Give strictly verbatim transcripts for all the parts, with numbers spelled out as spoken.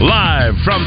Live from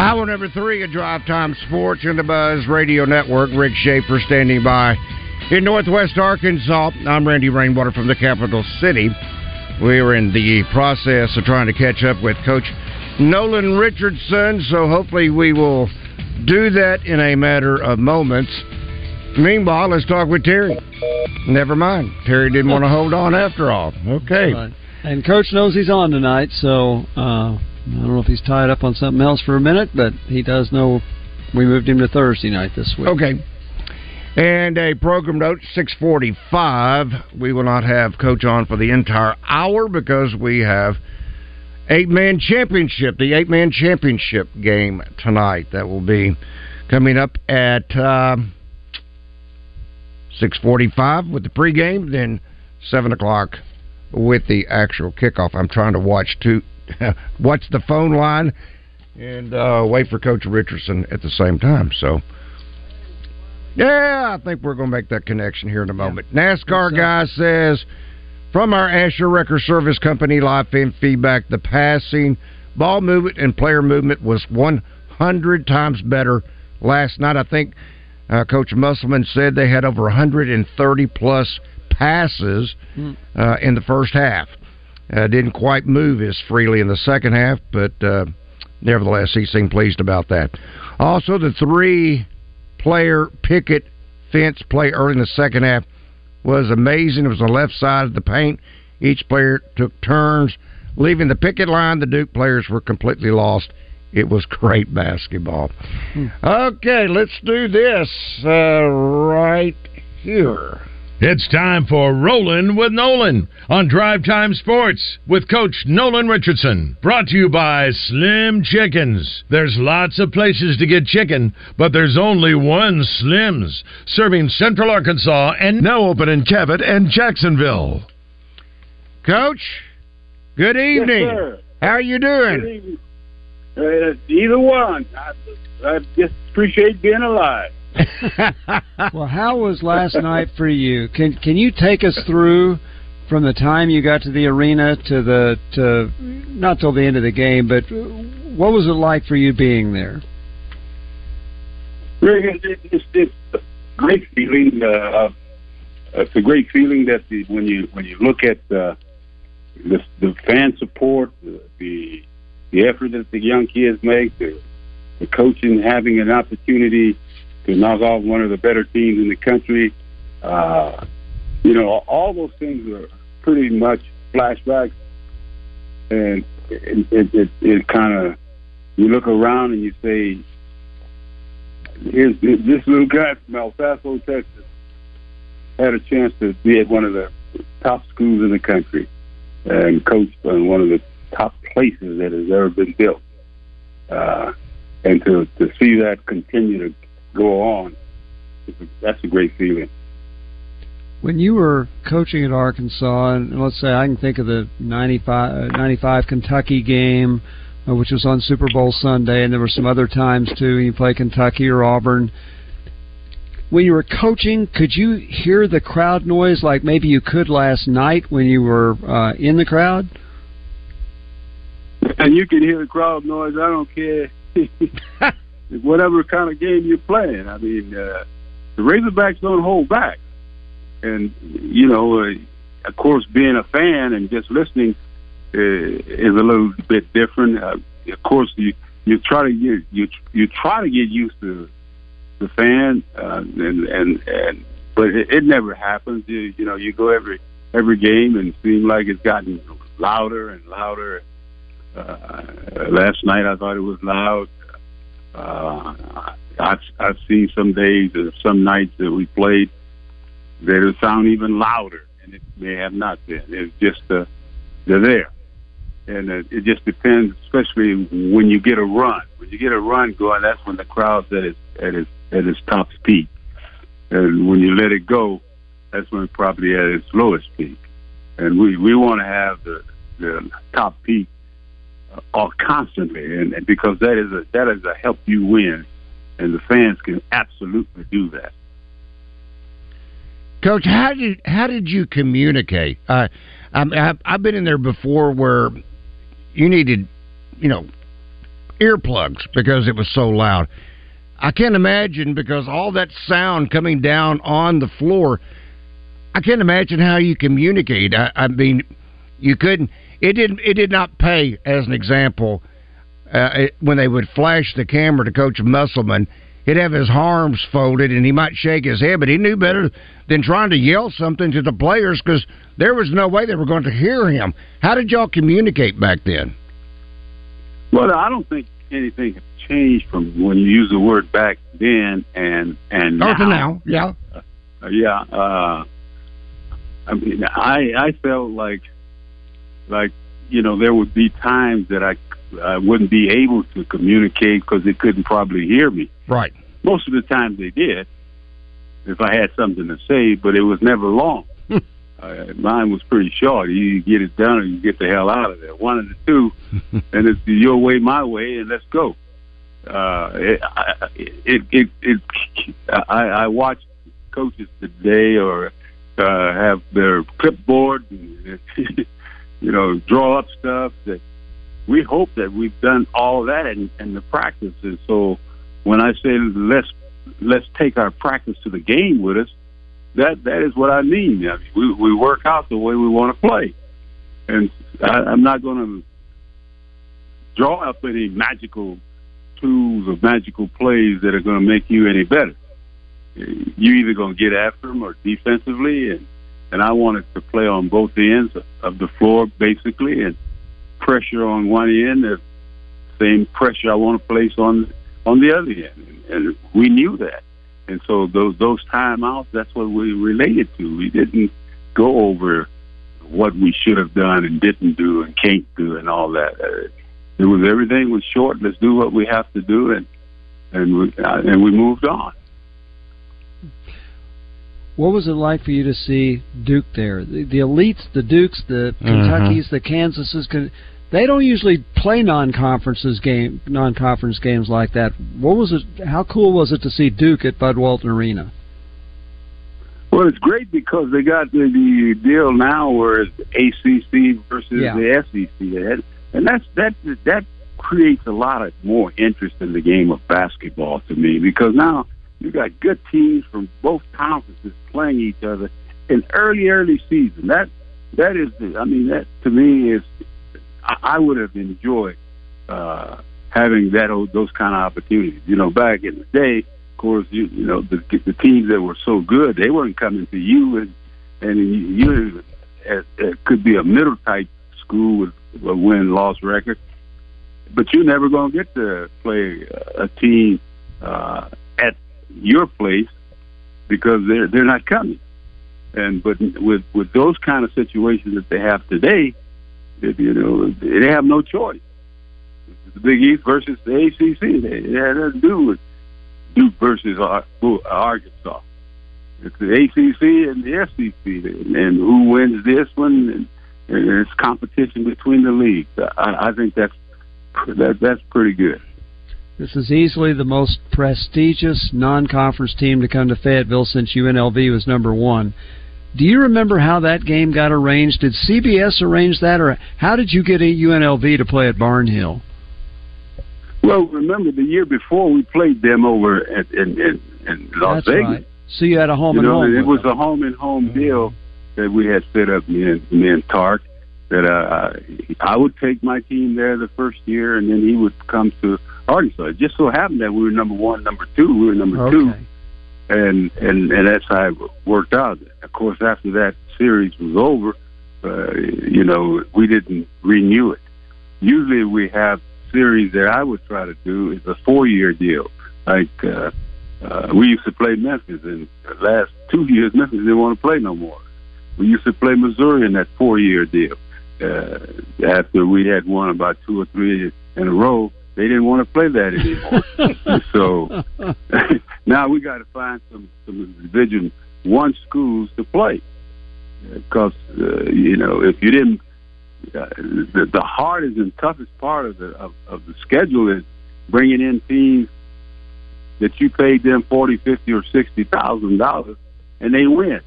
Hour number three of Drive Time Sports in the Buzz Radio Network. Rick Schaeffer standing by in Northwest Arkansas. I'm Randy Rainwater from the capital city. We are in the process of trying to catch up with Coach Nolan Richardson, so hopefully we will do that in a matter of moments. Meanwhile, let's talk with Terry. Never mind. Terry didn't want to hold on after all. Okay. Right. And Coach knows he's on tonight, so... Uh... I don't know if he's tied up on something else for a minute, but he does know we moved him to Thursday night this week. Okay. And a program note, six forty-five. We will not have Coach on for the entire hour because we have eight-man championship, the eight-man championship game tonight. That will be coming up at uh, six forty-five with the pregame, then seven o'clock with the actual kickoff. I'm trying to watch two... What's the phone line and uh, wait for Coach Richardson at the same time. So, yeah, I think we're going to make that connection here in a moment. Yeah. NASCAR guy says, from our Asher Record Service Company live feedback, the passing, ball movement, and player movement was one hundred times better last night. I think uh, Coach Musselman said they had over one hundred thirty plus passes uh, in the first half. Uh, didn't quite move as freely in the second half, but uh, nevertheless, he seemed pleased about that. Also, the three-player picket fence play early in the second half was amazing. It was on the left side of the paint. Each player took turns. Leaving the picket line, the Duke players were completely lost. It was great basketball. Hmm. Okay, let's do this uh, right here. It's time for Rollin' with Nolan on Drive Time Sports with Coach Nolan Richardson. Brought to you by Slim Chickens. There's lots of places to get chicken, but there's only one Slim's, serving Central Arkansas and now open in Cabot and Jacksonville. Coach, good evening. Yes, sir. How are you doing? Uh, either one. I, I just appreciate being alive. Well, how was last night for you? Can can you take us through from the time you got to the arena to the to not till the end of the game, but what was it like for you being there? It's, it's a great feeling. Uh, it's a great feeling that the, when you when you look at uh, the, the fan support, the the effort that the young kids make, the, the coaching having an opportunity to knock off one of the better teams in the country. Uh, you know, all those things are pretty much flashbacks. And it, it, it, it kind of, you look around and you say, here's this little guy from El Paso, Texas, had a chance to be at one of the top schools in the country and coached on one of the top places that has ever been built. Uh, and to, to see that continue to go on, that's a great feeling. When you were coaching at Arkansas, and let's say I can think of the ninety-five Kentucky game, uh, which was on Super Bowl Sunday, and there were some other times too when you play Kentucky or Auburn. When you were coaching, could you hear the crowd noise like maybe you could last night when you were uh, in the crowd? And you can hear the crowd noise, I don't care. Whatever kind of game you're playing. I mean, uh, the Razorbacks don't hold back. And, you know, uh, of course, being a fan and just listening uh, is a little bit different. Uh, of course, you, you try to get, you you try to get used to the fan, uh, and and and but it, it never happens. You you know, you go every every game and seem like it's gotten louder and louder. Uh, last night I thought it was loud. Uh, I've I've seen some days or some nights that we played that it sound even louder, and it may have not been. It's just uh, they're there. And it, it just depends, especially when you get a run. When you get a run going, that's when the crowd's at its at its at its top speed. And when you let it go, that's when it's probably at its lowest peak. And we, we want to have the the top peak uh, all constantly, and, and because that is a that is a help you win, and the fans can absolutely do that. Coach, how did how did you communicate? Uh, I'm, I've I've been in there before where you needed, you know, earplugs because it was so loud. I can't imagine, because all that sound coming down on the floor, I can't imagine how you communicate. I, I mean, you couldn't. It didn't. It did not pay, as an example, uh, it, when they would flash the camera to Coach Musselman. He'd have his arms folded, and he might shake his head, but he knew better than trying to yell something to the players, because there was no way they were going to hear him. How did y'all communicate back then? Well, I don't think anything has changed from when you use the word back then and, and now. Oh, to now, yeah. Uh, yeah. Uh, I mean, I, I felt like, like, you know, there would be times that I I wouldn't be able to communicate because they couldn't probably hear me. Right. Most of the time they did, if I had something to say, but it was never long. uh, mine was pretty short. You get it done or you get the hell out of there. One of the two, and it's your way, my way, and let's go. Uh, it, I, it, it, it, I, I watched coaches today or uh, have their clipboard and, you know, draw up stuff that, we hope that we've done all that in, in the practices. So when I say let's let's take our practice to the game with us, that that is what I mean. I mean we we work out the way we want to play, and I, I'm not going to draw up any magical tools or magical plays that are going to make you any better. You're either going to get after them or defensively, and and I wanted to play on both ends of the floor basically, and pressure on one end, the same pressure I want to place on on the other end, and, and we knew that. And so those those timeouts, that's what we related to. We didn't go over what we should have done and didn't do and can't do and all that. It was everything was short. Let's do what we have to do, and and we, and we moved on. What was it like for you to see Duke there? The, the elites, the Dukes, the Kentuckys, uh-huh. the Kansases, they don't usually play non-conferences game, non-conference games like that. What was it? How cool was it to see Duke at Bud Walton Arena? Well, it's great because they got the, the deal now where it's A C C versus yeah. the S E C, and that's that that creates a lot of more interest in the game of basketball to me, because now you got good teams from both conferences playing each other in early, early season. That, that is, the, I mean, that to me is, I, I would have enjoyed uh, having that those kind of opportunities. You know, back in the day, of course, you, you know, the, the teams that were so good, they weren't coming to you, and and you as, as could be a middle type school with a win-loss record, but you're never going to get to play a, a team uh, at your place because they're they're not coming. And but with with those kind of situations that they have today, if, you know, they have no choice. The Big East versus the A C C, it has nothing to do with Duke versus Arkansas. It's the A C C and the S E C, and who wins this one, and, and it's competition between the leagues. I, I think that's that, that's pretty good. This is easily the most prestigious non-conference team to come to Fayetteville since U N L V was number one. Do you remember how that game got arranged? Did C B S arrange that, or how did you get U N L V to play at Barnhill? Well, remember the year before we played them over at, in, in, in Las That's Vegas. Right. So you had a home-and-home. You know, home it was them. a home-and-home deal that we had set up, me and, me and Tark. that uh, I would take my team there the first year, and then he would come to Arkansas. It just so happened that we were number one, number two. We were number okay. two, and, and and that's how it worked out. Of course, after that series was over, uh, you know, we didn't renew it. Usually we have series that I would try to do is a four-year deal. Like uh, uh, we used to play Memphis, and the last two years Memphis didn't want to play no more. We used to play Missouri in that four-year deal. Uh, after we had won about two or three in a row, they didn't want to play that anymore. So now we got to find some, some Division One schools to play, because uh, you know, if you didn't, uh, the, the hardest and toughest part of the of, of the schedule is bringing in teams that you paid them forty, fifty, or sixty thousand dollars, and they win.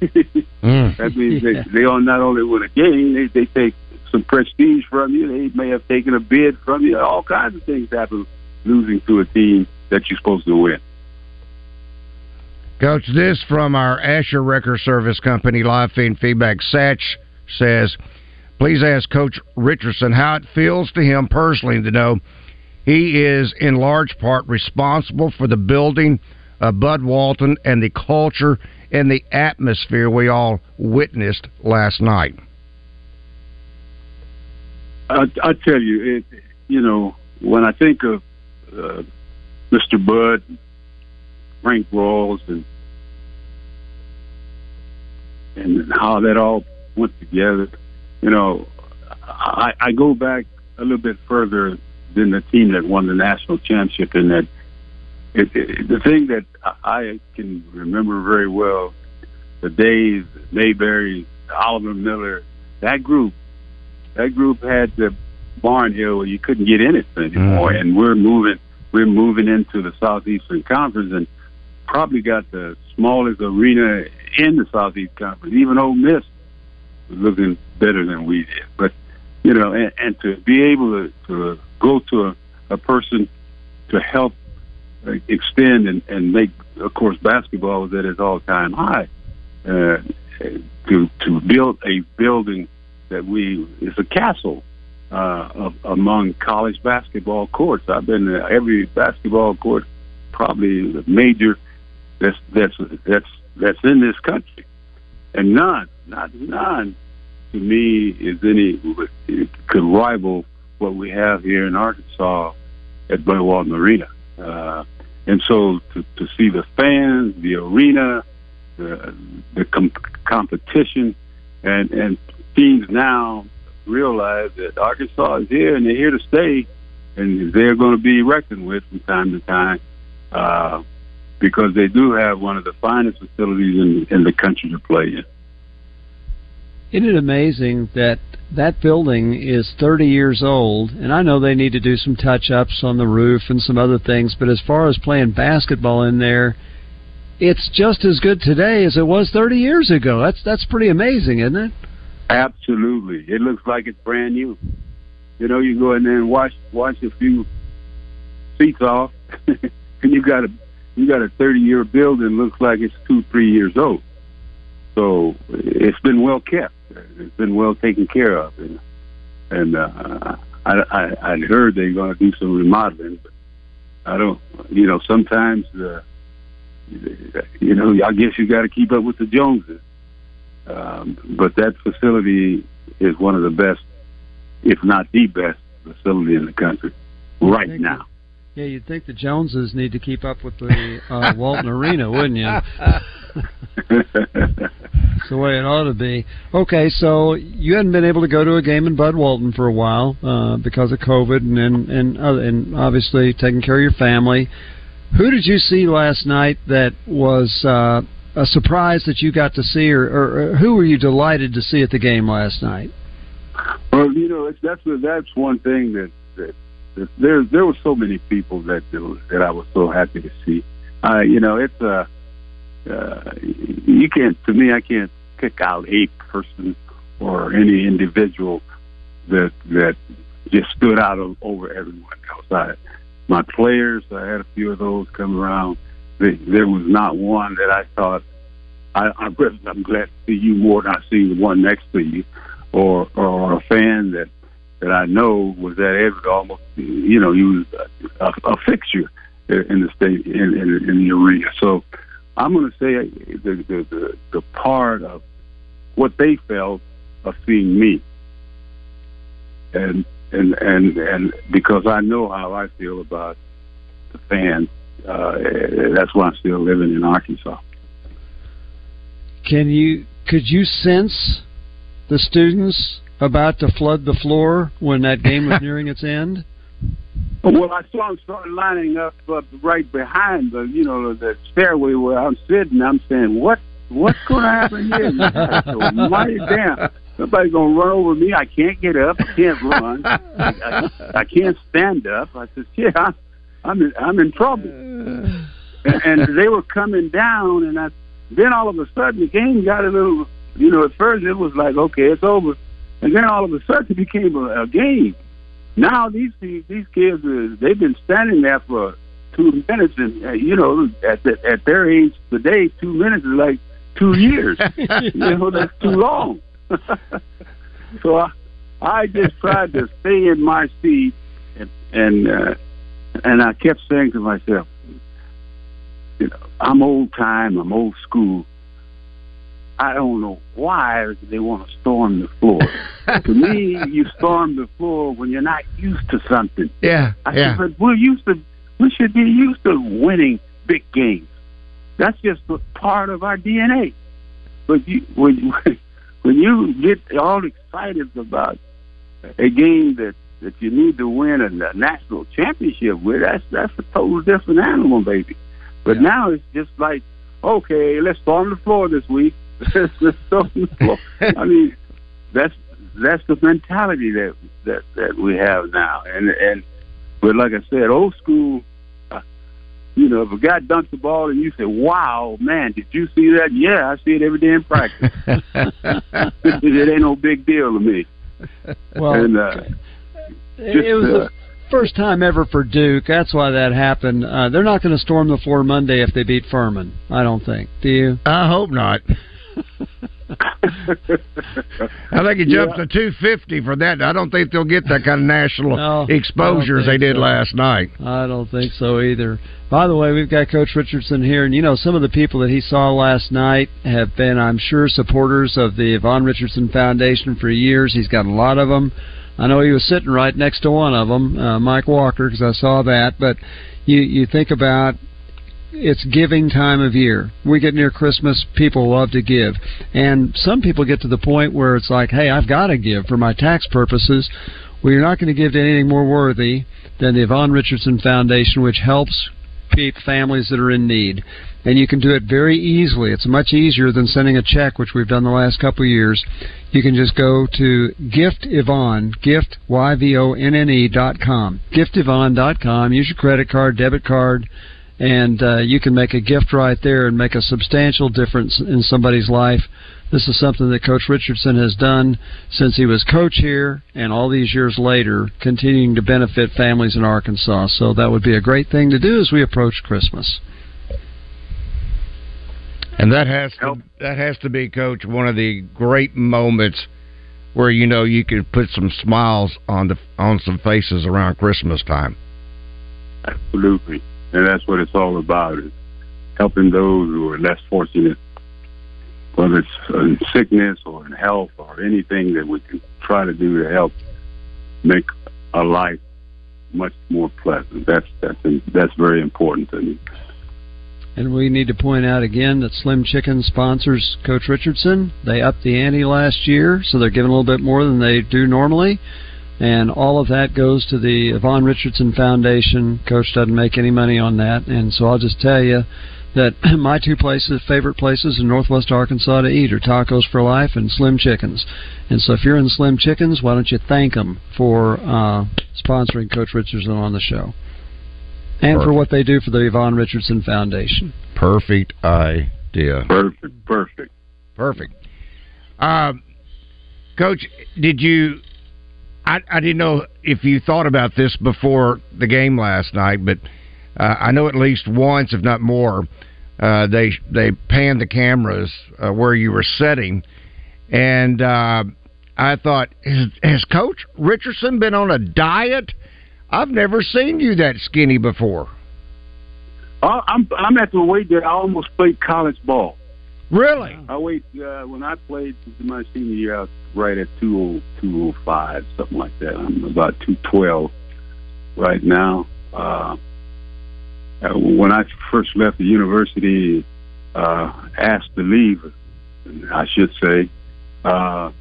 mm. That means they, they all not only win a game, they, they take some prestige from you. They may have taken a bid from you. All kinds of things happen losing to a team that you're supposed to win. Coach, this from our Asher Record Service Company live feed feedback. Satch says, please ask Coach Richardson how it feels to him personally to know he is in large part responsible for the building of Bud Walton and the culture and the atmosphere we all witnessed last night. I, I tell you, it, you know, when I think of uh, Mister Bud, Frank Rawls, and and how that all went together, you know, I, I go back a little bit further than the team that won the national championship in that. It, it, the thing that I can remember very well, the Days, Mayberry, Oliver Miller, that group, that group had the Barnhill where you couldn't get in it anymore. Mm. And we're moving, we're moving into the Southeastern Conference, and probably got the smallest arena in the Southeast Conference. Even Ole Miss was looking better than we did. But you know, and, and to be able to, to go to a, a person to help extend and, and make, of course, basketball was at its all-time high. Uh, to to build a building that we is a castle uh, of, among college basketball courts. I've been to every basketball court, probably the major that's that's that's that's in this country, and none, not none, to me is any could rival what we have here in Arkansas at Bud Walton Arena. Uh, and so to, to see the fans, the arena, the, the com- competition, and, and teams now realize that Arkansas is here and they're here to stay, and they're going to be reckoned with from time to time, uh, because they do have one of the finest facilities in, in the country to play in. Isn't it amazing that that building is thirty years old, and I know they need to do some touch-ups on the roof and some other things, but as far as playing basketball in there, it's just as good today as it was thirty years ago. That's that's pretty amazing, isn't it? Absolutely. It looks like it's brand new. You know, you go in there and wash wash a few seats off, and you got a you got a thirty-year building looks like it's two, three years old. So it's been well kept. It's been well taken care of, and, and uh, I, I, I heard they're going to do some remodeling. But I don't, you know. Sometimes, uh, you know, I guess you got to keep up with the Joneses. Um, but that facility is one of the best, if not the best, facility in the country right now. You. Yeah, you'd think the Joneses need to keep up with the uh, Walton Arena, wouldn't you? That's the way it ought to be. Okay, so you hadn't been able to go to a game in Bud Walton for a while uh, because of COVID and and and, other, and obviously taking care of your family. Who did you see last night that was uh, a surprise that you got to see, or, or, or who were you delighted to see at the game last night? Well, you know, it's, that's that's one thing that, that, that there there were so many people that that I was so happy to see. Uh, you know, it's a uh, Uh, you can't, to me, I can't pick out a person or any individual that that just stood out of, over everyone else. I, my players, I had a few of those come around. They, there was not one that I thought, I, I'm glad to see you more than I see the one next to you. or or a fan that that I know was at every almost, you know, he was a, a fixture in the state in, in, in the arena. So I'm going to say the, the the the part of what they felt of seeing me, and and and and because I know how I feel about the fans, uh, that's why I'm still living in Arkansas. Can you could you sense the students about to flood the floor when that game was nearing its end? Well, I saw them start lining up uh, right behind the, you know, the stairway where I'm sitting. I'm saying, what, what's going to happen here? So, mighty damn, somebody's going to run over me. I can't get up. I can't run. I, I, I can't stand up. I said, yeah, I'm, I'm, in, I'm in trouble. And, and they were coming down, and I, then all of a sudden the game got a little, you know, at first it was like, okay, it's over. And then all of a sudden it became a, a game. Now these these, these kids, uh, they've been standing there for two minutes, and uh, you know, at the, at their age today, two minutes is like two years. You know, that's too long. So I, I just tried to stay in my seat, and and, uh, and I kept saying to myself, you know, I'm old time, I'm old school. I don't know why they want to storm the floor. To me, you storm the floor when you're not used to something. Yeah, I yeah. Said, we're used to, we should be used to winning big games. That's just part of our D N A. But you, when, when you get all excited about a game that, that you need to win a national championship with, that's, that's a totally different animal, baby. But yeah. Now it's just like, okay, let's storm the floor this week. I mean, that's that's the mentality that that that we have now, and and but like I said, old school. Uh, you know, if a guy dunks the ball and you say, "Wow, man, did you see that?" Yeah, I see it every day in practice. It ain't no big deal to me. Well, and, uh, it, just, it was. Uh, a- First time ever for Duke. That's why that happened. Uh, they're not going to storm the floor Monday if they beat Furman, I don't think. Do you? I hope not. I think he jumped yeah. to two fifty for that. I don't think they'll get that kind of national no, exposure as they did so. last night. I don't think so either. By the way, we've got Coach Richardson here, and you know, some of the people that he saw last night have been, I'm sure, supporters of the Yvonne Richardson Foundation for years. He's got a lot of them. I know he was sitting right next to one of them, uh, Mike Walker, because I saw that. But you, you think about it's giving time of year. We get near Christmas, people love to give. And some people get to the point where it's like, hey, I've got to give for my tax purposes. Well, you're not going to give to anything more worthy than the Yvonne Richardson Foundation, which helps families that are in need. And you can do it very easily. It's much easier than sending a check, which we've done the last couple of years. You can just go to GiftYvonne, gift, Y V O N N E, dot com, gift yvonne dot com. Use your credit card, debit card, and uh, you can make a gift right there and make a substantial difference in somebody's life. This is something that Coach Richardson has done since he was coach here, and all these years later, continuing to benefit families in Arkansas. So that would be a great thing to do as we approach Christmas. And that has to, that has to be, Coach, one of the great moments where, you know, you can put some smiles on the on some faces around Christmas time. Absolutely, and that's what it's all about, is helping those who are less fortunate, whether it's in sickness or in health or anything that we can try to do to help make a life much more pleasant. That's that's that's very important to me. And we need to point out again that Slim Chicken sponsors Coach Richardson. They upped the ante last year, so they're giving a little bit more than they do normally. And all of that goes to the Yvonne Richardson Foundation. Coach doesn't make any money on that. And so I'll just tell you that my two places, favorite places in Northwest Arkansas to eat are Tacos for Life and Slim Chickens. And so if you're in Slim Chickens, why don't you thank them for uh, sponsoring Coach Richardson on the show. And perfect. For what they do for the Yvonne Richardson Foundation. Perfect idea. Perfect, perfect. Perfect. Um, Coach, did you... I, I didn't know if you thought about this before the game last night, but uh, I know at least once, if not more, uh, they they panned the cameras uh, where you were sitting. And uh, I thought, has, has Coach Richardson been on a diet? I've never seen you that skinny before. Oh, I'm I'm at the weight that I almost played college ball. Really? I weighed uh, when I played my senior year, I was right at two oh five, something like that. I'm about two twelve right now. Uh, when I first left the university, uh, asked to leave, I should say, uh,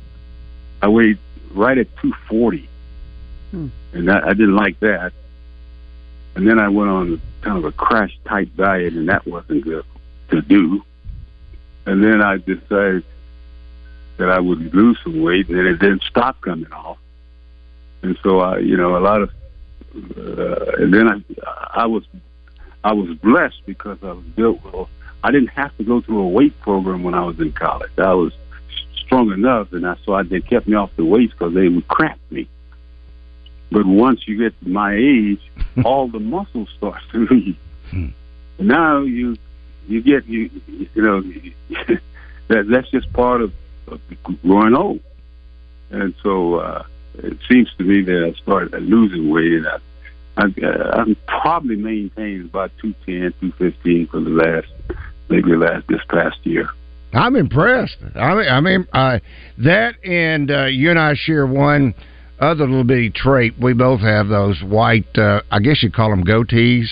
I weighed right at two forty, hmm. and I, I didn't like that. And then I went on kind of a crash-type diet, and that wasn't good to do. And then I decided that I would lose some weight, and then it didn't stop coming off. And so I, you know, a lot of, uh, and then I, I was, I was blessed because I was built well. I didn't have to go through a weight program when I was in college. I was strong enough, and I, so I, they kept me off the weights because they would cramp me. But once you get to my age, all the muscle starts to leave. Hmm. Now you, you get you, you know, that that's just part of, of growing old. And so uh, it seems to me that I started losing weight, and I, I, I'm probably maintained about two ten, two fifteen for the last, maybe last this past year. I'm impressed. I mean, I mean uh, that, and uh, you and I share one other little bitty trait. We both have those white, uh, I guess you call them goatees.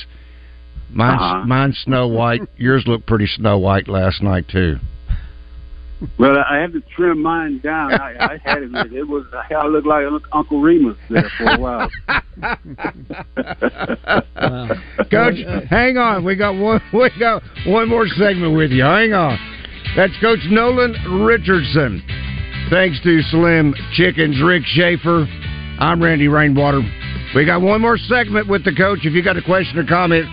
Mine's, uh-huh. mine's snow white. Yours looked pretty snow white last night, too. Well, I had to trim mine down. I, I had it. It was I looked like Uncle Remus there for a while. Wow. Coach, hang on. We got one. We got one more segment with you. Hang on. That's Coach Nolan Richardson. Thanks to Slim Chickens, Rick Schaeffer. I'm Randy Rainwater. We got one more segment with the coach. If you got a question or comment,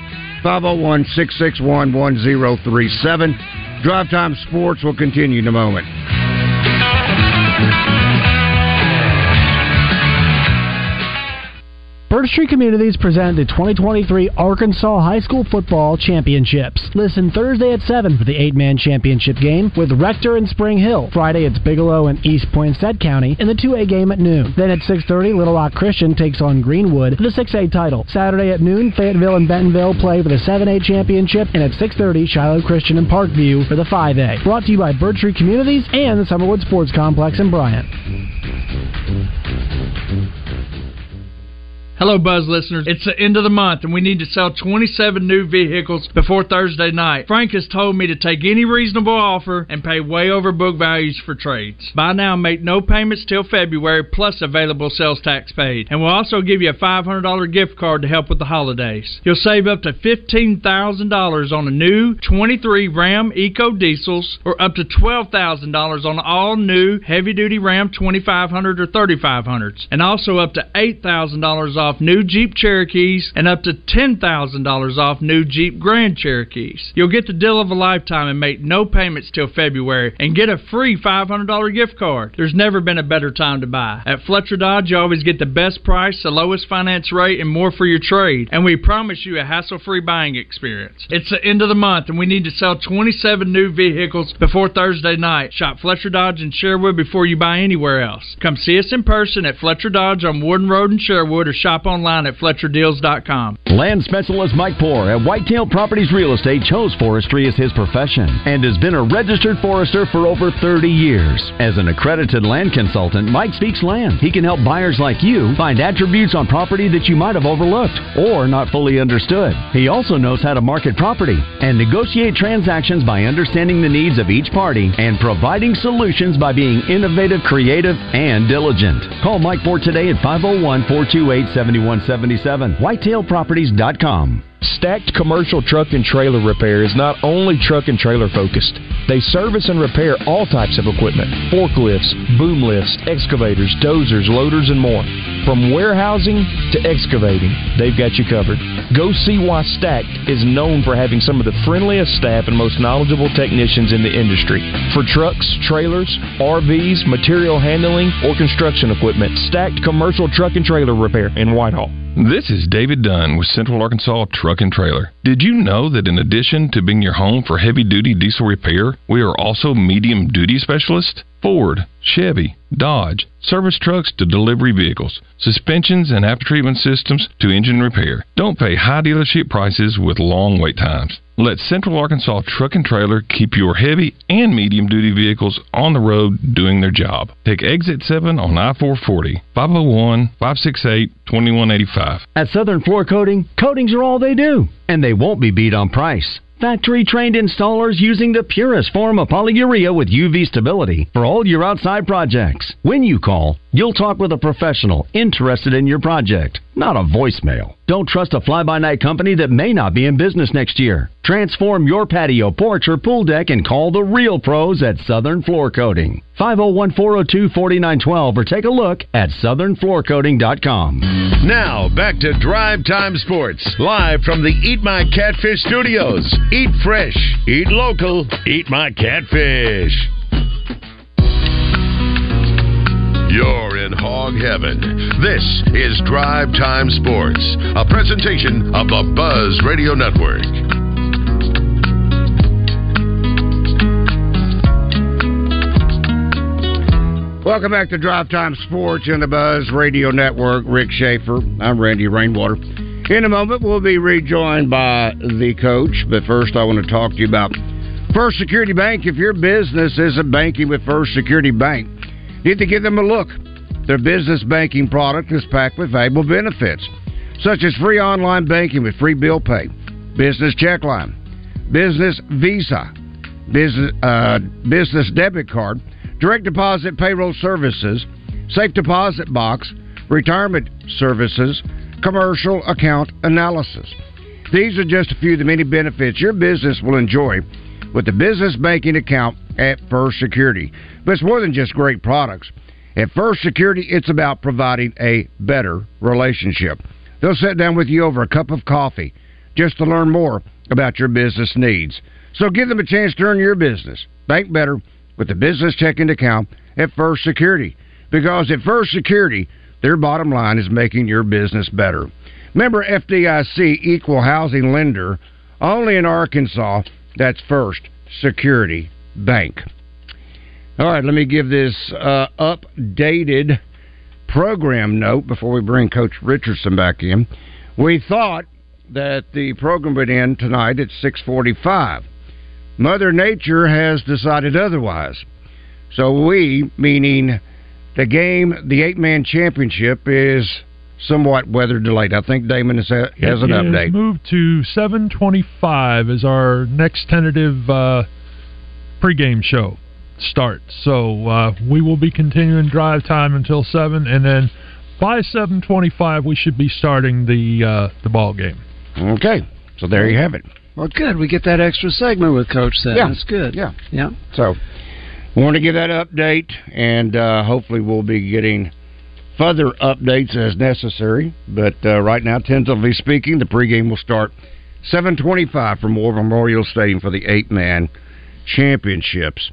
five oh one, six six one, one oh three seven. Drive Time Sports will continue in a moment. Birch Tree Communities present the twenty twenty-three Arkansas High School Football Championships. Listen Thursday at seven for the eight-man championship game with Rector and Spring Hill. Friday it's Bigelow and East Poinsett County in the two A game at noon. Then at six thirty, Little Rock Christian takes on Greenwood for the six A title. Saturday at noon, Fayetteville and Bentonville play for the seven A championship. And at six thirty, Shiloh Christian and Parkview for the five A. Brought to you by Birch Tree Communities and the Summerwood Sports Complex in Bryant. Hello, Buzz listeners. It's the end of the month, and we need to sell twenty-seven new vehicles before Thursday night. Frank has told me to take any reasonable offer and pay way over book values for trades. Buy now, make no payments till February, plus available sales tax paid. And we'll also give you a five hundred dollars gift card to help with the holidays. You'll save up to fifteen thousand dollars on a new twenty-three Ram Eco Diesels, or up to twelve thousand dollars on all-new heavy-duty Ram twenty-five hundred or thirty-five hundreds, and also up to eight thousand dollars off off new Jeep Cherokees and up to ten thousand dollars off new Jeep Grand Cherokees. You'll get the deal of a lifetime and make no payments till February and get a free five hundred dollars gift card. There's never been a better time to buy. At Fletcher Dodge, you always get the best price, the lowest finance rate, and more for your trade. And we promise you a hassle-free buying experience. It's the end of the month, and we need to sell twenty-seven new vehicles before Thursday night. Shop Fletcher Dodge in Sherwood before you buy anywhere else. Come see us in person at Fletcher Dodge on Warden Road in Sherwood, or shop online at Fletcher Deals dot com. Land specialist Mike Poore at Whitetail Properties Real Estate chose forestry as his profession and has been a registered forester for over thirty years. As an accredited land consultant, Mike speaks land. He can help buyers like you find attributes on property that you might have overlooked or not fully understood. He also knows how to market property and negotiate transactions by understanding the needs of each party and providing solutions by being innovative, creative, and diligent. Call Mike Poore today at five oh one, four two eight, seven one seven seven, whitetail properties dot com. Stacked Commercial Truck and Trailer Repair is not only truck and trailer focused. They service and repair all types of equipment: forklifts, boom lifts, excavators, dozers, loaders, and more. From warehousing to excavating, they've got you covered. Go see why Stacked is known for having some of the friendliest staff and most knowledgeable technicians in the industry. For trucks, trailers, R Vs, material handling, or construction equipment, Stacked Commercial Truck and Trailer Repair in Whitehall. This is David Dunn with Central Arkansas Truck and Trailer. Did you know that in addition to being your home for heavy-duty diesel repair, we are also medium-duty specialists? Ford, Chevy, Dodge, service trucks to delivery vehicles, suspensions and after-treatment systems to engine repair. Don't pay high dealership prices with long wait times. Let Central Arkansas Truck and Trailer keep your heavy and medium-duty vehicles on the road doing their job. Take Exit seven on I four forty, five oh one, five six eight, two one eight five. At Southern Floor Coating, coatings are all they do, and they won't be beat on price. Factory-trained installers using the purest form of polyurea with U V stability for all your outside projects. When you call, you'll talk with a professional interested in your project, not a voicemail. Don't trust a fly-by-night company that may not be in business next year. Transform your patio, porch, or pool deck and call the real pros at Southern Floor Coating. five oh one, four oh two, four nine one two or take a look at southern floor coating dot com. Now, back to Drive Time Sports, live from the Eat My Catfish Studios. Eat fresh, eat local, eat my catfish. You're in hog heaven. This is Drive Time Sports, a presentation of the Buzz Radio Network. Welcome back to Drive Time Sports and the Buzz Radio Network. Rick Schaeffer. I'm Randy Rainwater. In a moment, we'll be rejoined by the coach, but first I want to talk to you about First Security Bank. If your business isn't banking with First Security Bank, you need to give them a look. Their business banking product is packed with valuable benefits, such as free online banking with free bill pay, business check line, business Visa, business uh, business debit card, direct deposit payroll services, safe deposit box, retirement services, commercial account analysis. These are just a few of the many benefits your business will enjoy with the business banking account at First Security. But it's more than just great products. At First Security, it's about providing a better relationship. They'll sit down with you over a cup of coffee just to learn more about your business needs. So give them a chance to earn your business. Bank better with the business checking account at First Security. Because at First Security, their bottom line is making your business better. Member F D I C, equal housing lender, only in Arkansas. That's First Security Bank. All right, let me give this uh, updated program note before we bring Coach Richardson back in. We thought that the program would end tonight at six forty-five. Mother Nature has decided otherwise. So we, meaning the game, the eight-man championship, is somewhat weather delayed. I think Damon has, has an update. It moved to seven twenty-five as our next tentative uh, pregame show starts. So uh, we will be continuing Drive Time until seven, and then by seven twenty-five we should be starting the uh, the ball game. Okay, so there you have it. Well, good. We get that extra segment with Coach then. Yeah. That's good. Yeah. Yeah. So we want to give that update, and uh, hopefully we'll be getting further updates as necessary. But uh, right now, tentatively speaking, the pregame will start seven twenty-five from War Memorial Stadium for the eight-man championships.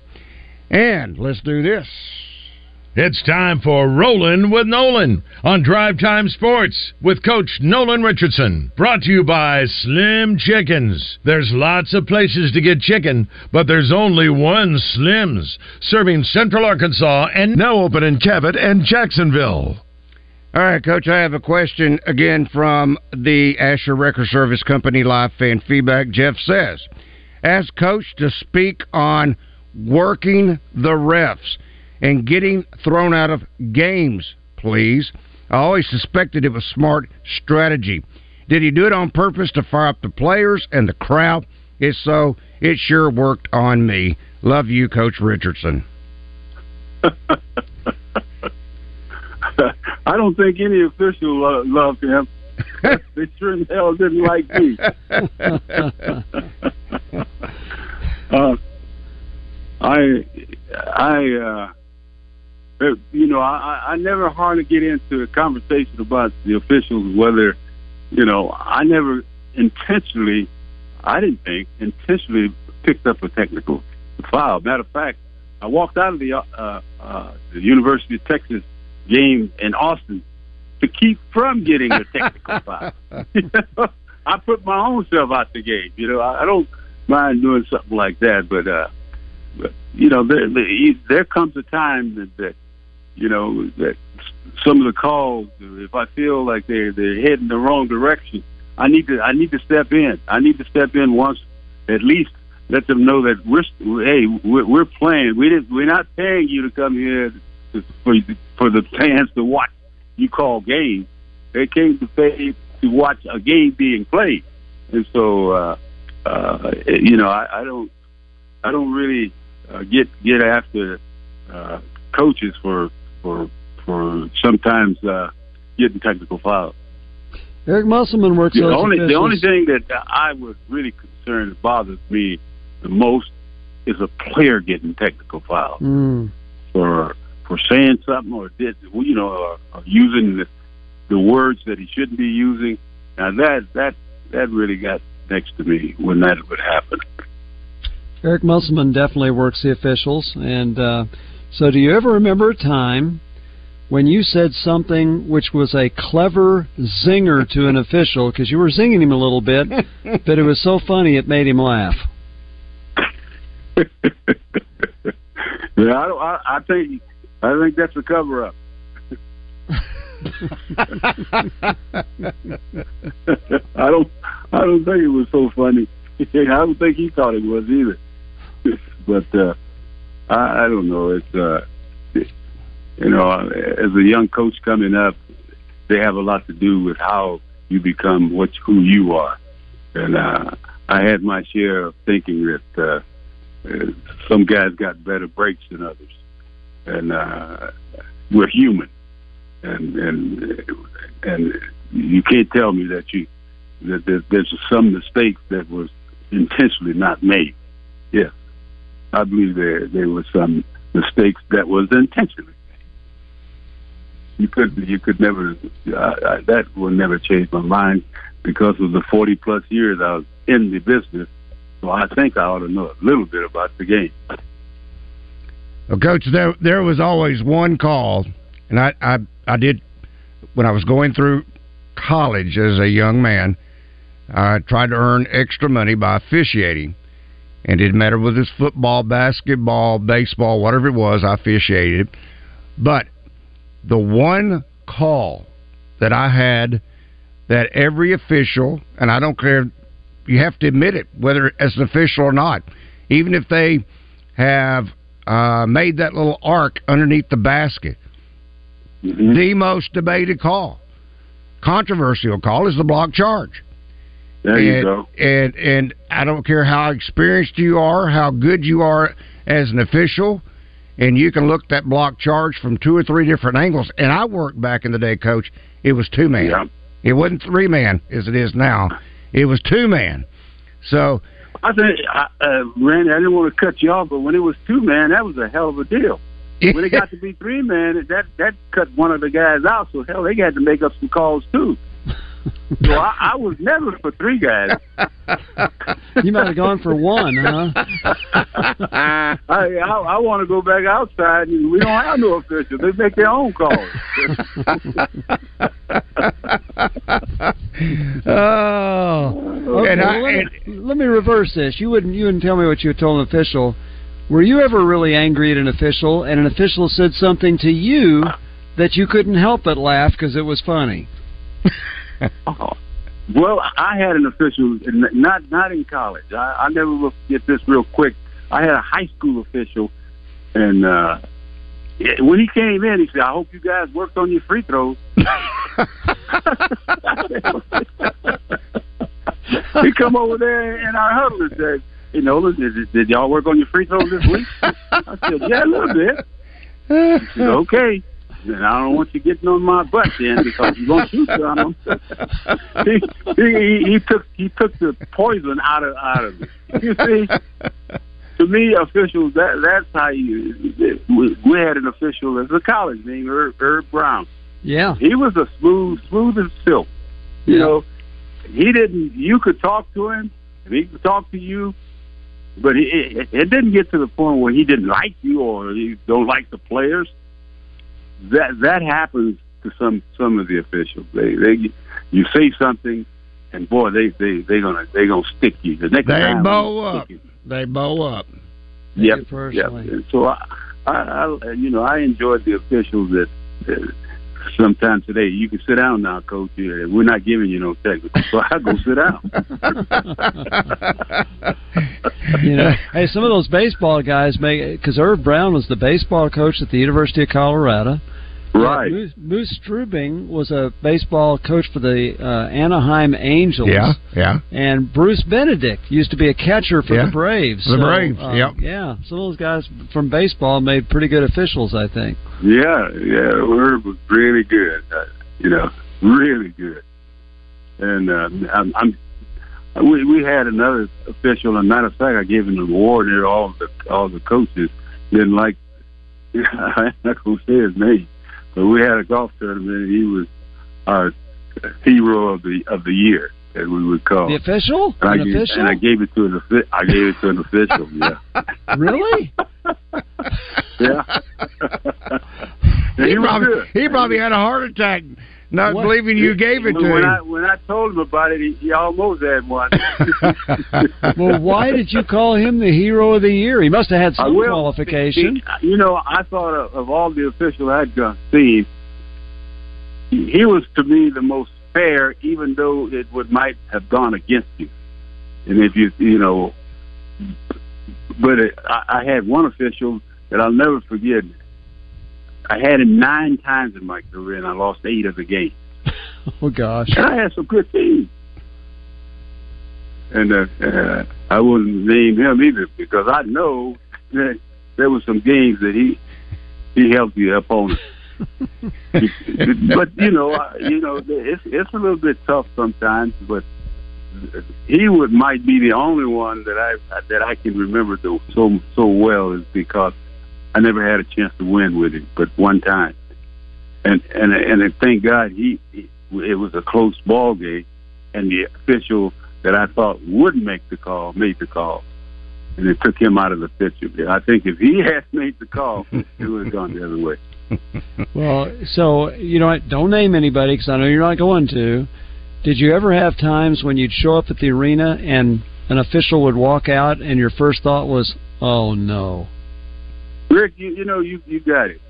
And let's do this. It's time for Rollin' with Nolan on Drive Time Sports with Coach Nolan Richardson. Brought to you by Slim Chickens. There's lots of places to get chicken, but there's only one Slim's, serving Central Arkansas and now open in Cabot and Jacksonville. All right, Coach, I have a question again from the Asher Record Service Company live fan feedback. Jeff says, ask Coach to speak on working the refs and getting thrown out of games, please. I always suspected it was smart strategy. Did he do it on purpose to fire up the players and the crowd? If so, it sure worked on me. Love you, Coach Richardson. I don't think any official uh, loved him. They sure in hell didn't like me. uh, I, I, uh, You know, I, I never hardly get into a conversation about the officials, whether, you know, I never intentionally, I didn't think, intentionally picked up a technical foul. Matter of fact, I walked out of the, uh, uh, the University of Texas game in Austin to keep from getting a technical foul. You know? I put my own self out the game. You know, I, I don't mind doing something like that, but uh, you know, there, there comes a time that, that, you know, that some of the calls, if I feel like they're they're heading the wrong direction, I need to I need to step in. I need to step in once, at least let them know that we're hey we're, we're playing. We didn't we're not paying you to come here to, for for the fans to watch you call games. They came to pay to watch a game being played, and so uh, uh, you know I, I don't I don't really uh, get get after uh, coaches for for for sometimes uh, getting technical fouls. Eric Musselman works on the only the only thing that I was really concerned that bothers me the most is a player getting technical foul mm. for for saying something or did you know or, or using the, the words that he shouldn't be using. Now that that that really got next to me when that would happen. Eric Musselman definitely works the officials, and uh, so do you ever remember a time when you said something which was a clever zinger to an official, because you were zinging him a little bit, but it was so funny it made him laugh? yeah, I, don't, I, I think I think that's a cover-up. I don't I don't think it was so funny. I don't think he thought it was either. But uh, I, I don't know. It's. Uh, You know, as a young coach coming up, they have a lot to do with how you become what who you are. And uh, I had my share of thinking that uh, some guys got better breaks than others, and uh, we're human. And and and you can't tell me that you that there's, there's some mistakes that was intentionally not made. Yes, I believe there there were some mistakes that was intentionally. You could, you could never. I, I, that will never change my mind because of the forty plus years I was in the business. So I think I ought to know a little bit about the game. Well, Coach, there there was always one call, and I, I I did when I was going through college as a young man. I tried to earn extra money by officiating, and it didn't matter whether it was football, basketball, baseball, whatever it was. I officiated, but the one call that I had that every official, and I don't care, you have to admit it, whether as an official or not, even if they have uh, made that little arc underneath the basket, mm-hmm. the most debated call, controversial call, is the block charge. There and, you go. And, and I don't care how experienced you are, how good you are as an official, and you can look at that block charge from two or three different angles. And I worked back in the day, Coach, it was two-man. Yeah. It wasn't three-man as it is now. It was two-man. So I think, uh, Randy, I didn't want to cut you off, but when it was two-man, that was a hell of a deal. When it got to be three-man, that, that cut one of the guys out. So, hell, they had to make up some calls, too. So I, I was never for three guys. You might have gone for one, huh? I I, I want to go back outside. We don't have no officials. They make their own calls. oh, okay, and I, well, let, me, let me reverse this. You wouldn't you wouldn't tell me what you told an official. Were you ever really angry at an official, and an official said something to you that you couldn't help but laugh because it was funny? Oh. Well, I had an official, not not in college. I, I never will forget this real quick. I had a high school official, and uh, when he came in, he said, "I hope you guys worked on your free throws." He come over there in our huddle and said, "You know, did, did y'all work on your free throws this week?" I said, "Yeah, a little bit." He said, "Okay. And I don't want you getting on my butt then because you're going to shoot on them." he, he, he took he took the poison out of out of me. You see, to me, officials that that's how you. We, we had an official as a college named Herb, Herb Brown. Yeah, he was a smooth, smooth as silk. You yeah. know, he didn't. You could talk to him, and he could talk to you. But he, it, it didn't get to the point where he didn't like you or he don't like the players. That that happens to some, some of the officials. They they you say something, and boy, they they they gonna they gonna stick you. The next they bow up. They bow up. Yep. You personally. Yep. So I, I, I, you know, I enjoyed the officials that. that sometime today, you can sit down now, Coach. We're not giving you no technical, so I go sit down. You know, hey, some of those baseball guys make because Herb Brown was the baseball coach at the University of Colorado. Right. Moose, Moose Strubing was a baseball coach for the uh, Anaheim Angels. Yeah, yeah. And Bruce Benedict used to be a catcher for yeah. the Braves. The so, Braves, uh, yeah. Yeah, some of those guys from baseball made pretty good officials, I think. Yeah, yeah, Herb was really good, uh, you know, really good. And uh, I'm, I'm, we we had another official, and matter of fact, I gave him an award, and all the all the coaches didn't like. I'm not gonna say his name. But we had a golf tournament, and he was our hero of the of the year, as we would call the official. And, an I, gave, official? and I gave it to an I gave it to an official. Yeah. Really? Yeah. he, he, probably, he probably had a heart attack, not what? believing you gave it when, to when him. I, when I told him about it, he, he almost had one. Well, why did you call him the hero of the year? He must have had some will, qualification. He, you know, I thought of, of all the officials I'd seen, he was to me the most fair, even though it would might have gone against you. And if you, you know, but it, I, I had one official that I'll never forget. I had him nine times in my career, and I lost eight of the game. Oh, gosh. And I had some good teams. And uh, uh, I wouldn't name him either, because I know that there were some games that he he helped the opponent. But, you know, I, you know, it's, it's a little bit tough sometimes, but he would might be the only one that I that I can remember so so well is because I never had a chance to win with him, but one time, and and and thank God he, he it was a close ball game, and the official that I thought would make the call made the call, and it took him out of the picture. I think if he had made the call, it would have gone the other way. Well, so you know, don't name anybody because I know you're not going to. Did you ever have times when you'd show up at the arena and an official would walk out, and your first thought was, "Oh no." Rick, you, you know you, you got it.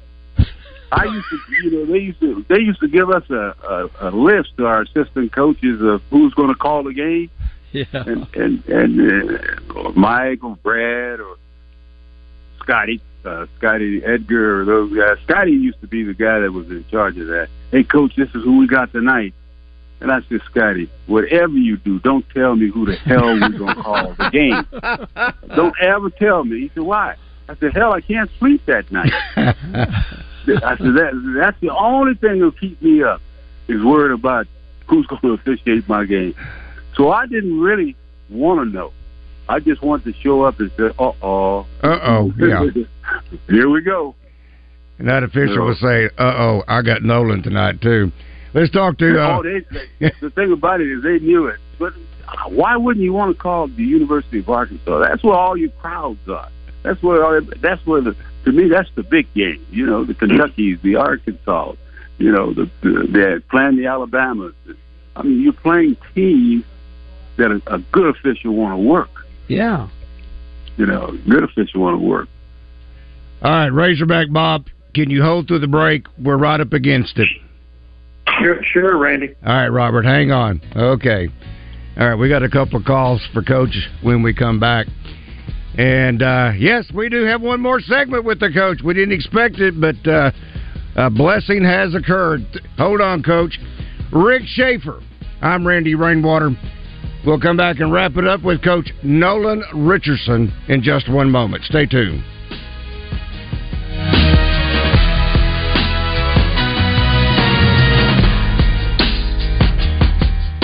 I used to, you know, they used to they used to give us a, a, a list to our assistant coaches of who's going to call the game, yeah. and and and uh, or Mike or Brad or Scotty, uh, Scotty Edgar or those guys. Scotty used to be the guy that was in charge of that. Hey, coach, this is who we got tonight. And I said, Scotty, whatever you do, don't tell me who the hell we're going to call the game. Don't ever tell me. He said, why? I said, hell, I can't sleep that night. I said, that, that's the only thing that'll keep me up is worried about who's going to officiate my game. So I didn't really want to know. I just wanted to show up and say, uh-oh. Uh-oh, yeah. Here we go. And that official so, would say, uh-oh, I got Nolan tonight, too. Let's talk to... Uh, oh, they, the thing about it is they knew it. But why wouldn't you want to call the University of Arkansas? That's where all your crowds are. That's where that's where the to me that's the big game. You know, the Kentuckys, the Arkansas, you know, the, the they're playing the Alabamas. I mean, you're playing teams that a, a good official want to work. Yeah, you know, good official want to work. All right, Razorback Bob, can you hold through the break? We're right up against it. Sure, sure, Randy. All right, Robert, hang on. Okay, all right, we got a couple of calls for Coach when we come back. And, uh, yes, we do have one more segment with the coach. We didn't expect it, but uh, a blessing has occurred. Hold on, Coach. Rick Schaeffer. I'm Randy Rainwater. We'll come back and wrap it up with Coach Nolan Richardson in just one moment. Stay tuned.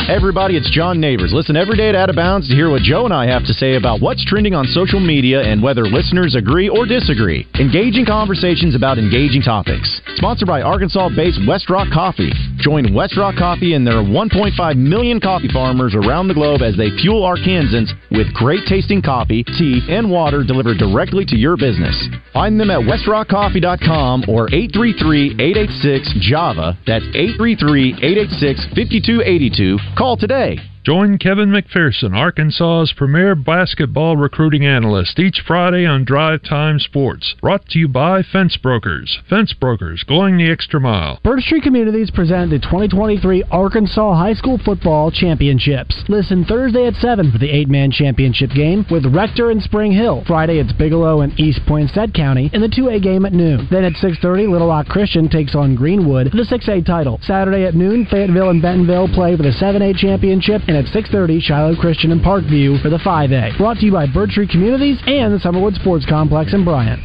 Hey everybody, it's John Neighbors. Listen every day to Out of Bounds to hear what Joe and I have to say about what's trending on social media and whether listeners agree or disagree. Engaging conversations about engaging topics. Sponsored by Arkansas-based West Rock Coffee. Join West Rock Coffee and their one point five million coffee farmers around the globe as they fuel Arkansans with great-tasting coffee, tea, and water delivered directly to your business. Find them at west rock coffee dot com or eight three three, eight eight six, Java. That's eight three three, eight eight six, five two eight two. Call today. Join Kevin McPherson, Arkansas's premier basketball recruiting analyst, each Friday on Drive Time Sports. Brought to you by Fence Brokers. Fence Brokers, going the extra mile. Birch Tree Communities present the twenty twenty-three Arkansas High School Football Championships. Listen Thursday at seven for the eight-man championship game with Rector and Spring Hill. Friday it's Bigelow and East Poinsett County in the two A game at noon. Then at six thirty, Little Rock Christian takes on Greenwood for the six A title. Saturday at noon, Fayetteville and Bentonville play for the seven A championship, and at six thirty, Shiloh Christian and Parkview for the five A. Brought to you by Birch Tree Communities and the Summerwood Sports Complex in Bryant.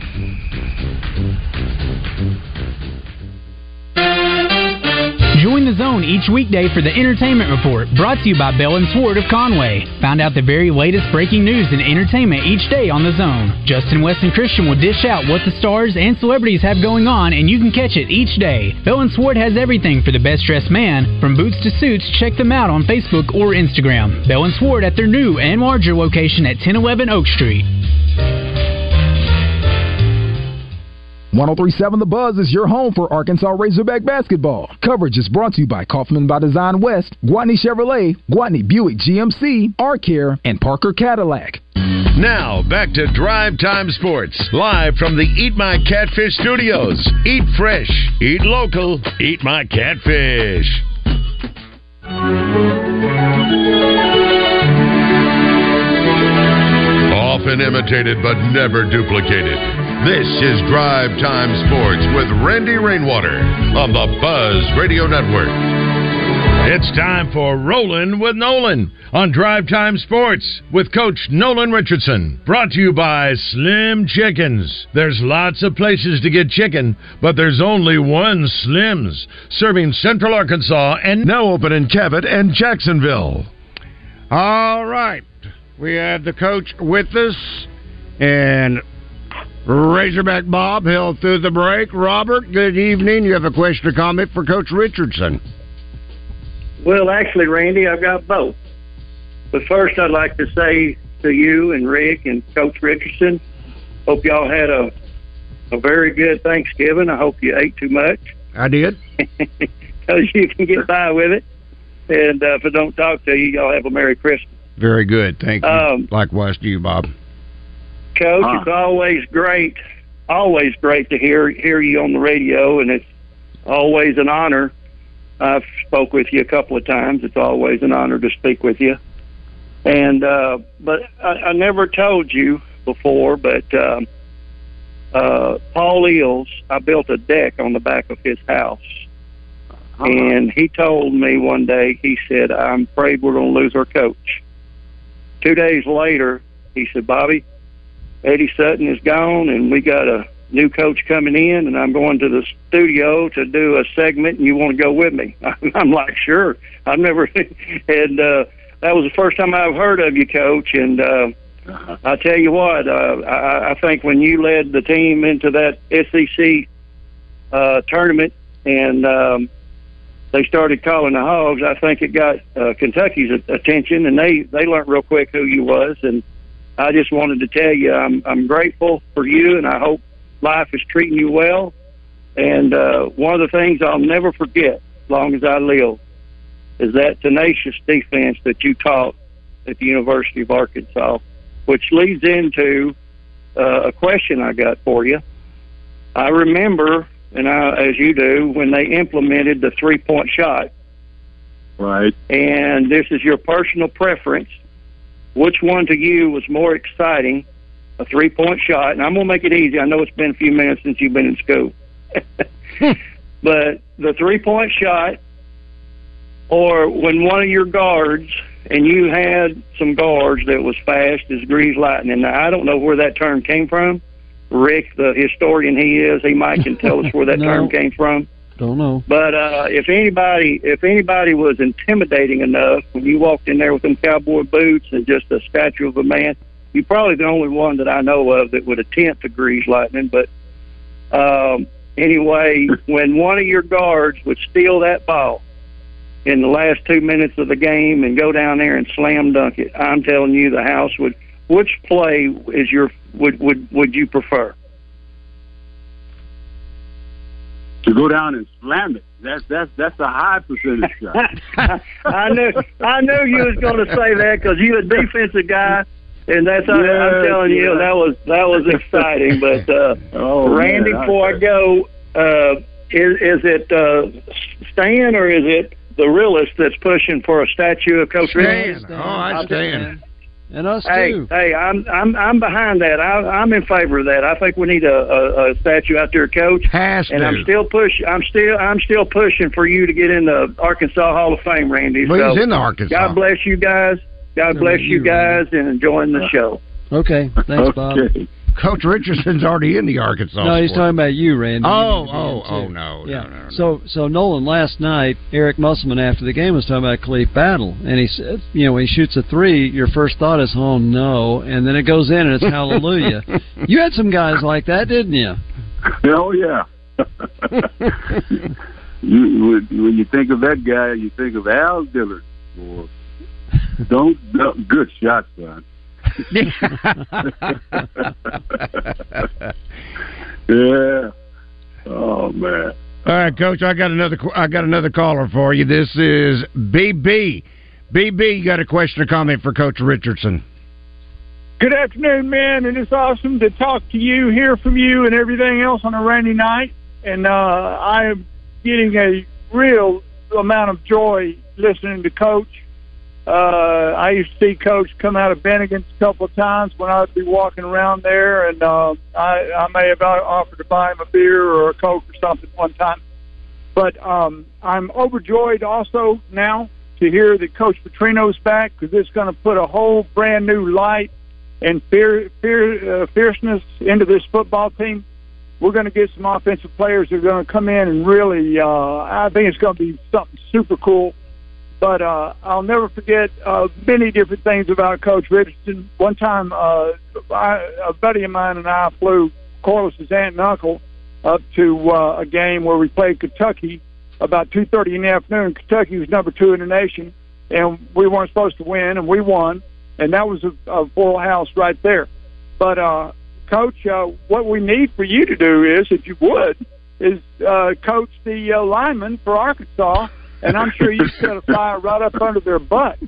Join The Zone each weekday for the Entertainment Report, brought to you by Bell and Swart of Conway. Find out the very latest breaking news and entertainment each day on The Zone. Justin West and Christian will dish out what the stars and celebrities have going on, and you can catch it each day. Bell and Swart has everything for the best-dressed man. From boots to suits, check them out on Facebook or Instagram. Bell and Swart at their new and larger location at ten eleven Oak Street. one oh three point seven The Buzz is your home for Arkansas Razorback basketball. Coverage is brought to you by Kaufman by Design West, Guatney Chevrolet, Guatney Buick G M C, Arcare, and Parker Cadillac. Now, back to Drive Time Sports, live from the Eat My Catfish Studios. Eat fresh, eat local, eat my catfish. Often imitated but never duplicated. This is Drive Time Sports with Randy Rainwater on the Buzz Radio Network. It's time for Rollin' with Nolan on Drive Time Sports with Coach Nolan Richardson. Brought to you by Slim Chickens. There's lots of places to get chicken, but there's only one Slim's, serving Central Arkansas and now open in Cabot and Jacksonville. All right. We have the coach with us, and Razorback Bob held through the break. Robert, good evening. You have a question or comment for Coach Richardson? Well, actually, Randy, I've got both. But first, I'd like to say to you and Rick and Coach Richardson, hope y'all had a a very good Thanksgiving. I hope you ate too much. I did. Because you can get by with it. And uh, if I don't talk to you, y'all have a Merry Christmas. Very good. Thank you. Um, Likewise to you, Bob. Coach, ah. It's always great, always great to hear hear you on the radio, and it's always an honor. I've spoke with you a couple of times. It's always an honor to speak with you. And uh, but I, I never told you before, but um, uh, Paul Eels, I built a deck on the back of his house. Uh-huh. And he told me one day, he said, I'm afraid we're going to lose our coach. Two days later, he said, Bobby, Eddie Sutton is gone, and we got a new coach coming in, and I'm going to the studio to do a segment, and you want to go with me? I'm like, sure. I've never – and uh, that was the first time I've heard of you, Coach. And uh, uh-huh. I tell you what, uh, I, I think when you led the team into that S E C uh, tournament and um, they started calling the Hogs, I think it got uh, Kentucky's attention, and they, they learned real quick who you was. And I just wanted to tell you I'm I'm grateful for you, and I hope life is treating you well. And uh, one of the things I'll never forget as long as I live is that tenacious defense that you taught at the University of Arkansas, which leads into uh, a question I got for you. I remember... and I, as you do, when they implemented the three-point shot. Right. And this is your personal preference. Which one to you was more exciting, a three-point shot? And I'm going to make it easy. I know it's been a few minutes since you've been in school. But the three-point shot, or when one of your guards, and you had some guards that was fast as greased lightning. Now, I don't know where that term came from. Rick, the historian he is, he might can tell us where that no, term came from. Don't know. But uh, if anybody if anybody was intimidating enough, when you walked in there with them cowboy boots and just a statue of a man, you're probably the only one that I know of that would attempt to grease lightning. But um, anyway, when one of your guards would steal that ball in the last two minutes of the game and go down there and slam dunk it, I'm telling you the house would – which play is your would, would would you prefer? To go down and slam it. That's that's that's a high percentage shot. I knew I knew you was going to say that because you're a defensive guy, and that's yes, I'm telling yes. you that was that was exciting. But uh, oh, Randy, man, before I, I go, uh, is is it uh, Stan or is it the realist that's pushing for a statue of Coach Stan? Stan. Oh, I Stan. And us hey, too. Hey, I'm I'm I'm behind that. I, I'm in favor of that. I think we need a, a, a statue out there, Coach. Has and to. I'm still push. I'm still I'm still pushing for you to get in the Arkansas Hall of Fame, Randy. Well, so he's in the Arkansas. God bless you guys. God bless you, you guys, Randy. And enjoying the show. Okay, thanks, okay. Bob. Coach Richardson's already in the Arkansas. No, he's sport. talking about you, Randy. Oh, you oh, oh, no, yeah. no, no, no. So, so Nolan, last night, Eric Musselman after the game was talking about Khalif Battle, and he said, you know, when he shoots a three, your first thought is, oh no, and then it goes in and it's hallelujah. You had some guys like that, didn't you? Oh yeah. you, when you think of that guy, you think of Al Dillard. Or don't, don't good shot, son. Yeah. Oh man. All right, Coach. I got another. I got another caller for you. This is B B. B B, you got a question or comment for Coach Richardson? Good afternoon, man, and it's awesome to talk to you, hear from you, and everything else on a rainy night. And uh, I am getting a real amount of joy listening to Coach. Uh, I used to see Coach come out of Bennigan's a couple of times when I'd be walking around there, and uh, I, I may have offered to buy him a beer or a Coke or something one time. But um, I'm overjoyed also now to hear that Coach Petrino's back because it's going to put a whole brand new light and fear, fear, uh, fierceness into this football team. We're going to get some offensive players that are going to come in and really, uh, I think it's going to be something super cool. But uh, I'll never forget uh, many different things about Coach Richardson. One time, uh, I, a buddy of mine and I flew Corliss's aunt and uncle up to uh, a game where we played Kentucky about two thirty in the afternoon. Kentucky was number two in the nation, and we weren't supposed to win, and we won. And that was a, a full house right there. But, uh, Coach, uh, what we need for you to do is, if you would, is uh, coach the uh, linemen for Arkansas. And I'm sure you set a fire right up under their butts.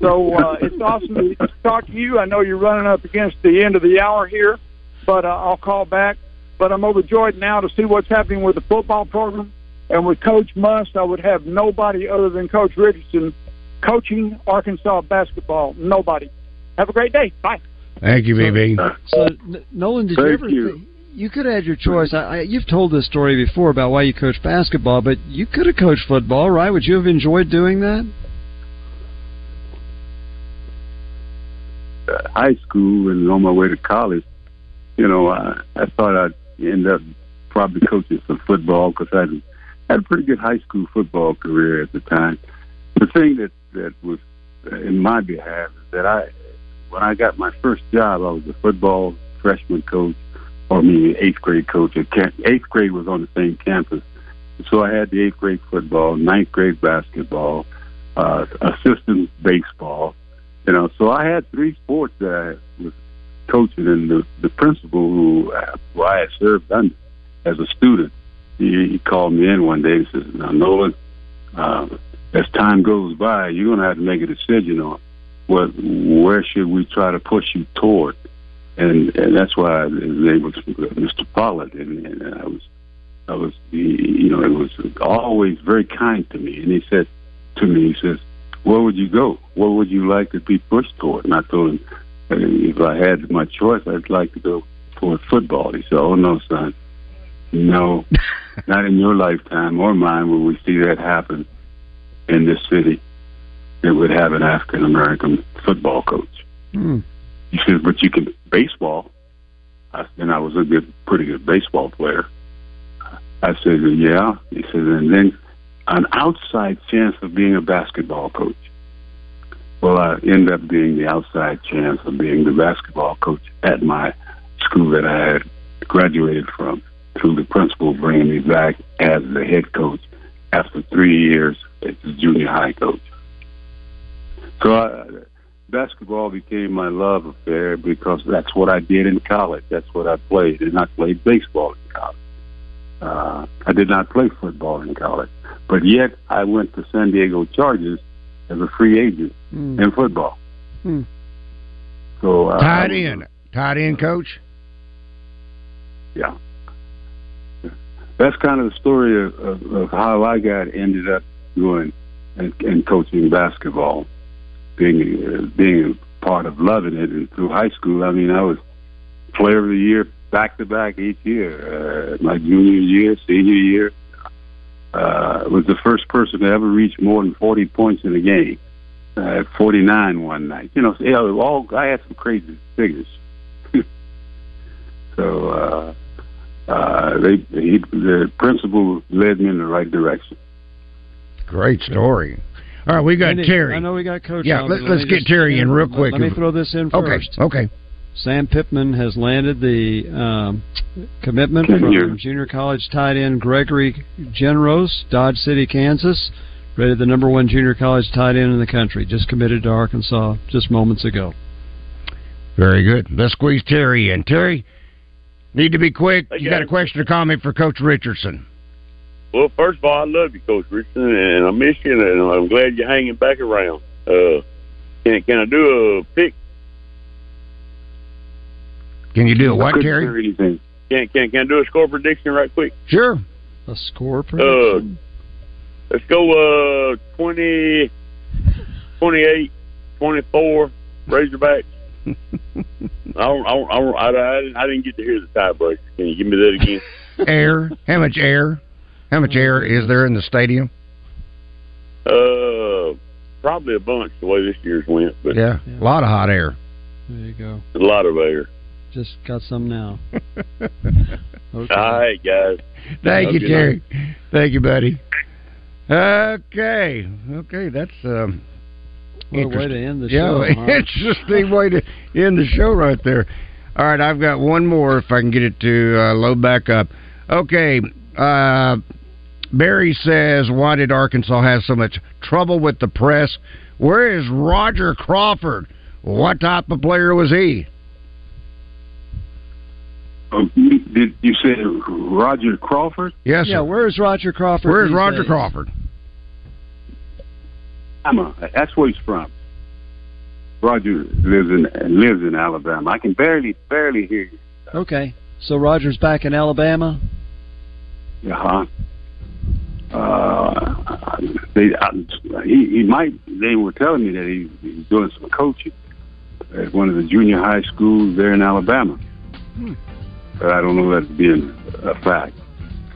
So uh, it's awesome to talk to you. I know you're running up against the end of the hour here, but uh, I'll call back. But I'm overjoyed now to see what's happening with the football program. And with Coach Must, I would have nobody other than Coach Richardson coaching Arkansas basketball. Nobody. Have a great day. Bye. Thank you, B B. So, so Nolan, did Thank you ever you. Think- You could have had your choice. I, I, you've told this story before about why you coached basketball, but you could have coached football, right? Would you have enjoyed doing that? Uh, high school and on my way to college, you know, I, I thought I'd end up probably coaching some football because I had a pretty good high school football career at the time. The thing that, that was in my behalf is that I, when I got my first job, I was a football freshman coach. I mean, eighth grade coach. Eighth grade was on the same campus. So I had the eighth grade football, ninth grade basketball, uh, assistant baseball. You know, so I had three sports that I was coaching, and the, the principal who, who I had served under as a student, he, he called me in one day and says, now, Nolan, uh, as time goes by, you're going to have to make a decision on what, where should we try to push you toward. And, and that's why his name was Mister Pollard, and, and I was, I was, he, you know, he was always very kind to me. And he said to me, he says, "Where would you go? What would you like to be pushed toward?" And I told him, if I had my choice, I'd like to go toward football. He said, "Oh no, son, no, not in your lifetime or mine will we see that happen in this city. It would have an African American football coach." Hmm. He says, but you can baseball. I, and I was a good, pretty good baseball player. I said, yeah. He says, and then an outside chance of being a basketball coach. Well, I ended up being the outside chance of being the basketball coach at my school that I had graduated from, through the principal bringing me back as the head coach after three years as the junior high coach. So I... Basketball became my love affair because that's what I did in college. That's what I played, and I played baseball in college. Uh, I did not play football in college. But yet I went to San Diego Chargers as a free agent mm. in football. Mm. So uh, tied in. Tied in, Coach? Yeah. That's kind of the story of, of, of how I got ended up doing and, and coaching basketball, being uh, being part of loving it. And through high school, I mean, I was player of the year back-to-back each year. Uh, my junior year, senior year, uh, was the first person to ever reach more than forty points in a game. Uh, forty-nine one night. You know, all, I had some crazy figures. So uh, uh, they, he, the principal led me in the right direction. Great story. All right, we got Andy, Terry. I know we got Coach. Yeah, let, let's get Terry in, in real quick. Let me throw this in okay, first. Okay. Sam Pittman has landed the um, commitment Ten from years. Junior college tight end Gregory Genros, Dodge City, Kansas. Rated the number one junior college tight end in the country. Just committed to Arkansas just moments ago. Very good. Let's squeeze Terry in. Terry, need to be quick. You got a question or comment for Coach Richardson? Well, first of all, I love you, Coach Richardson, and I miss you, and I'm glad you're hanging back around. Uh, can, can I do a pick? Can you do a what, Terry? Can, can, can I do a score prediction right quick? Sure. A score prediction? Uh, Let's go uh, twenty, twenty-eight, twenty-four, Razorbacks. I, don't, I, don't, I, don't, I didn't get to hear the tiebreaker. Can you give me that again? Air. How much air? How much air is there in the stadium? Uh, Probably a bunch the way this year's went. But yeah, yeah, a lot of hot air. There you go. A lot of air. Just got some now. Okay. All right, guys. Thank Have you, Jerry. Night. Thank you, buddy. Okay, okay, that's um, what a way to end the show. Yeah, huh? Interesting way to end the show right there. All right, I've got one more if I can get it to uh, load back up. Okay, uh, Barry says, why did Arkansas have so much trouble with the press? Where is Roger Crawford? What type of player was he? Um, did you say Roger Crawford? Yes. Sir. Yeah. Where is Roger Crawford? Where is Roger days? Crawford? Alabama. That's where he's from. Roger lives in lives in Alabama. I can barely barely hear you. Okay. So Roger's back in Alabama. Uh-huh. Uh they, I, he, he might. They were telling me that he, he's doing some coaching at one of the junior high schools there in Alabama. Hmm. But I don't know that being a fact.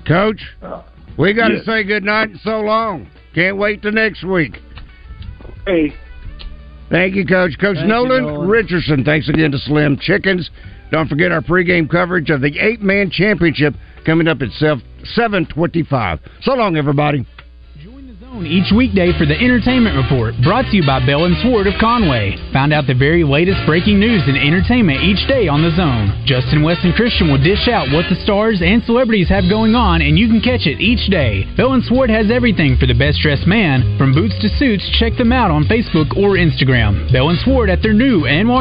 Coach, uh, we got to yes. say good night and so long. Can't wait till next week. Okay. Thank you, Coach. Coach Thank Nolan, you, Nolan Richardson, thanks again to Slim Chickens. Don't forget our pregame coverage of the eight-man championship coming up at seven twenty-five. So long, everybody. Each weekday for the Entertainment Report, brought to you by Bell and Swart of Conway. Find out the very latest breaking news and entertainment each day on The Zone. Justin West and Christian will dish out what the stars and celebrities have going on, and you can catch it each day. Bell and Swart has everything for the best-dressed man. From boots to suits, check them out on Facebook or Instagram. Bell and Swart at their new and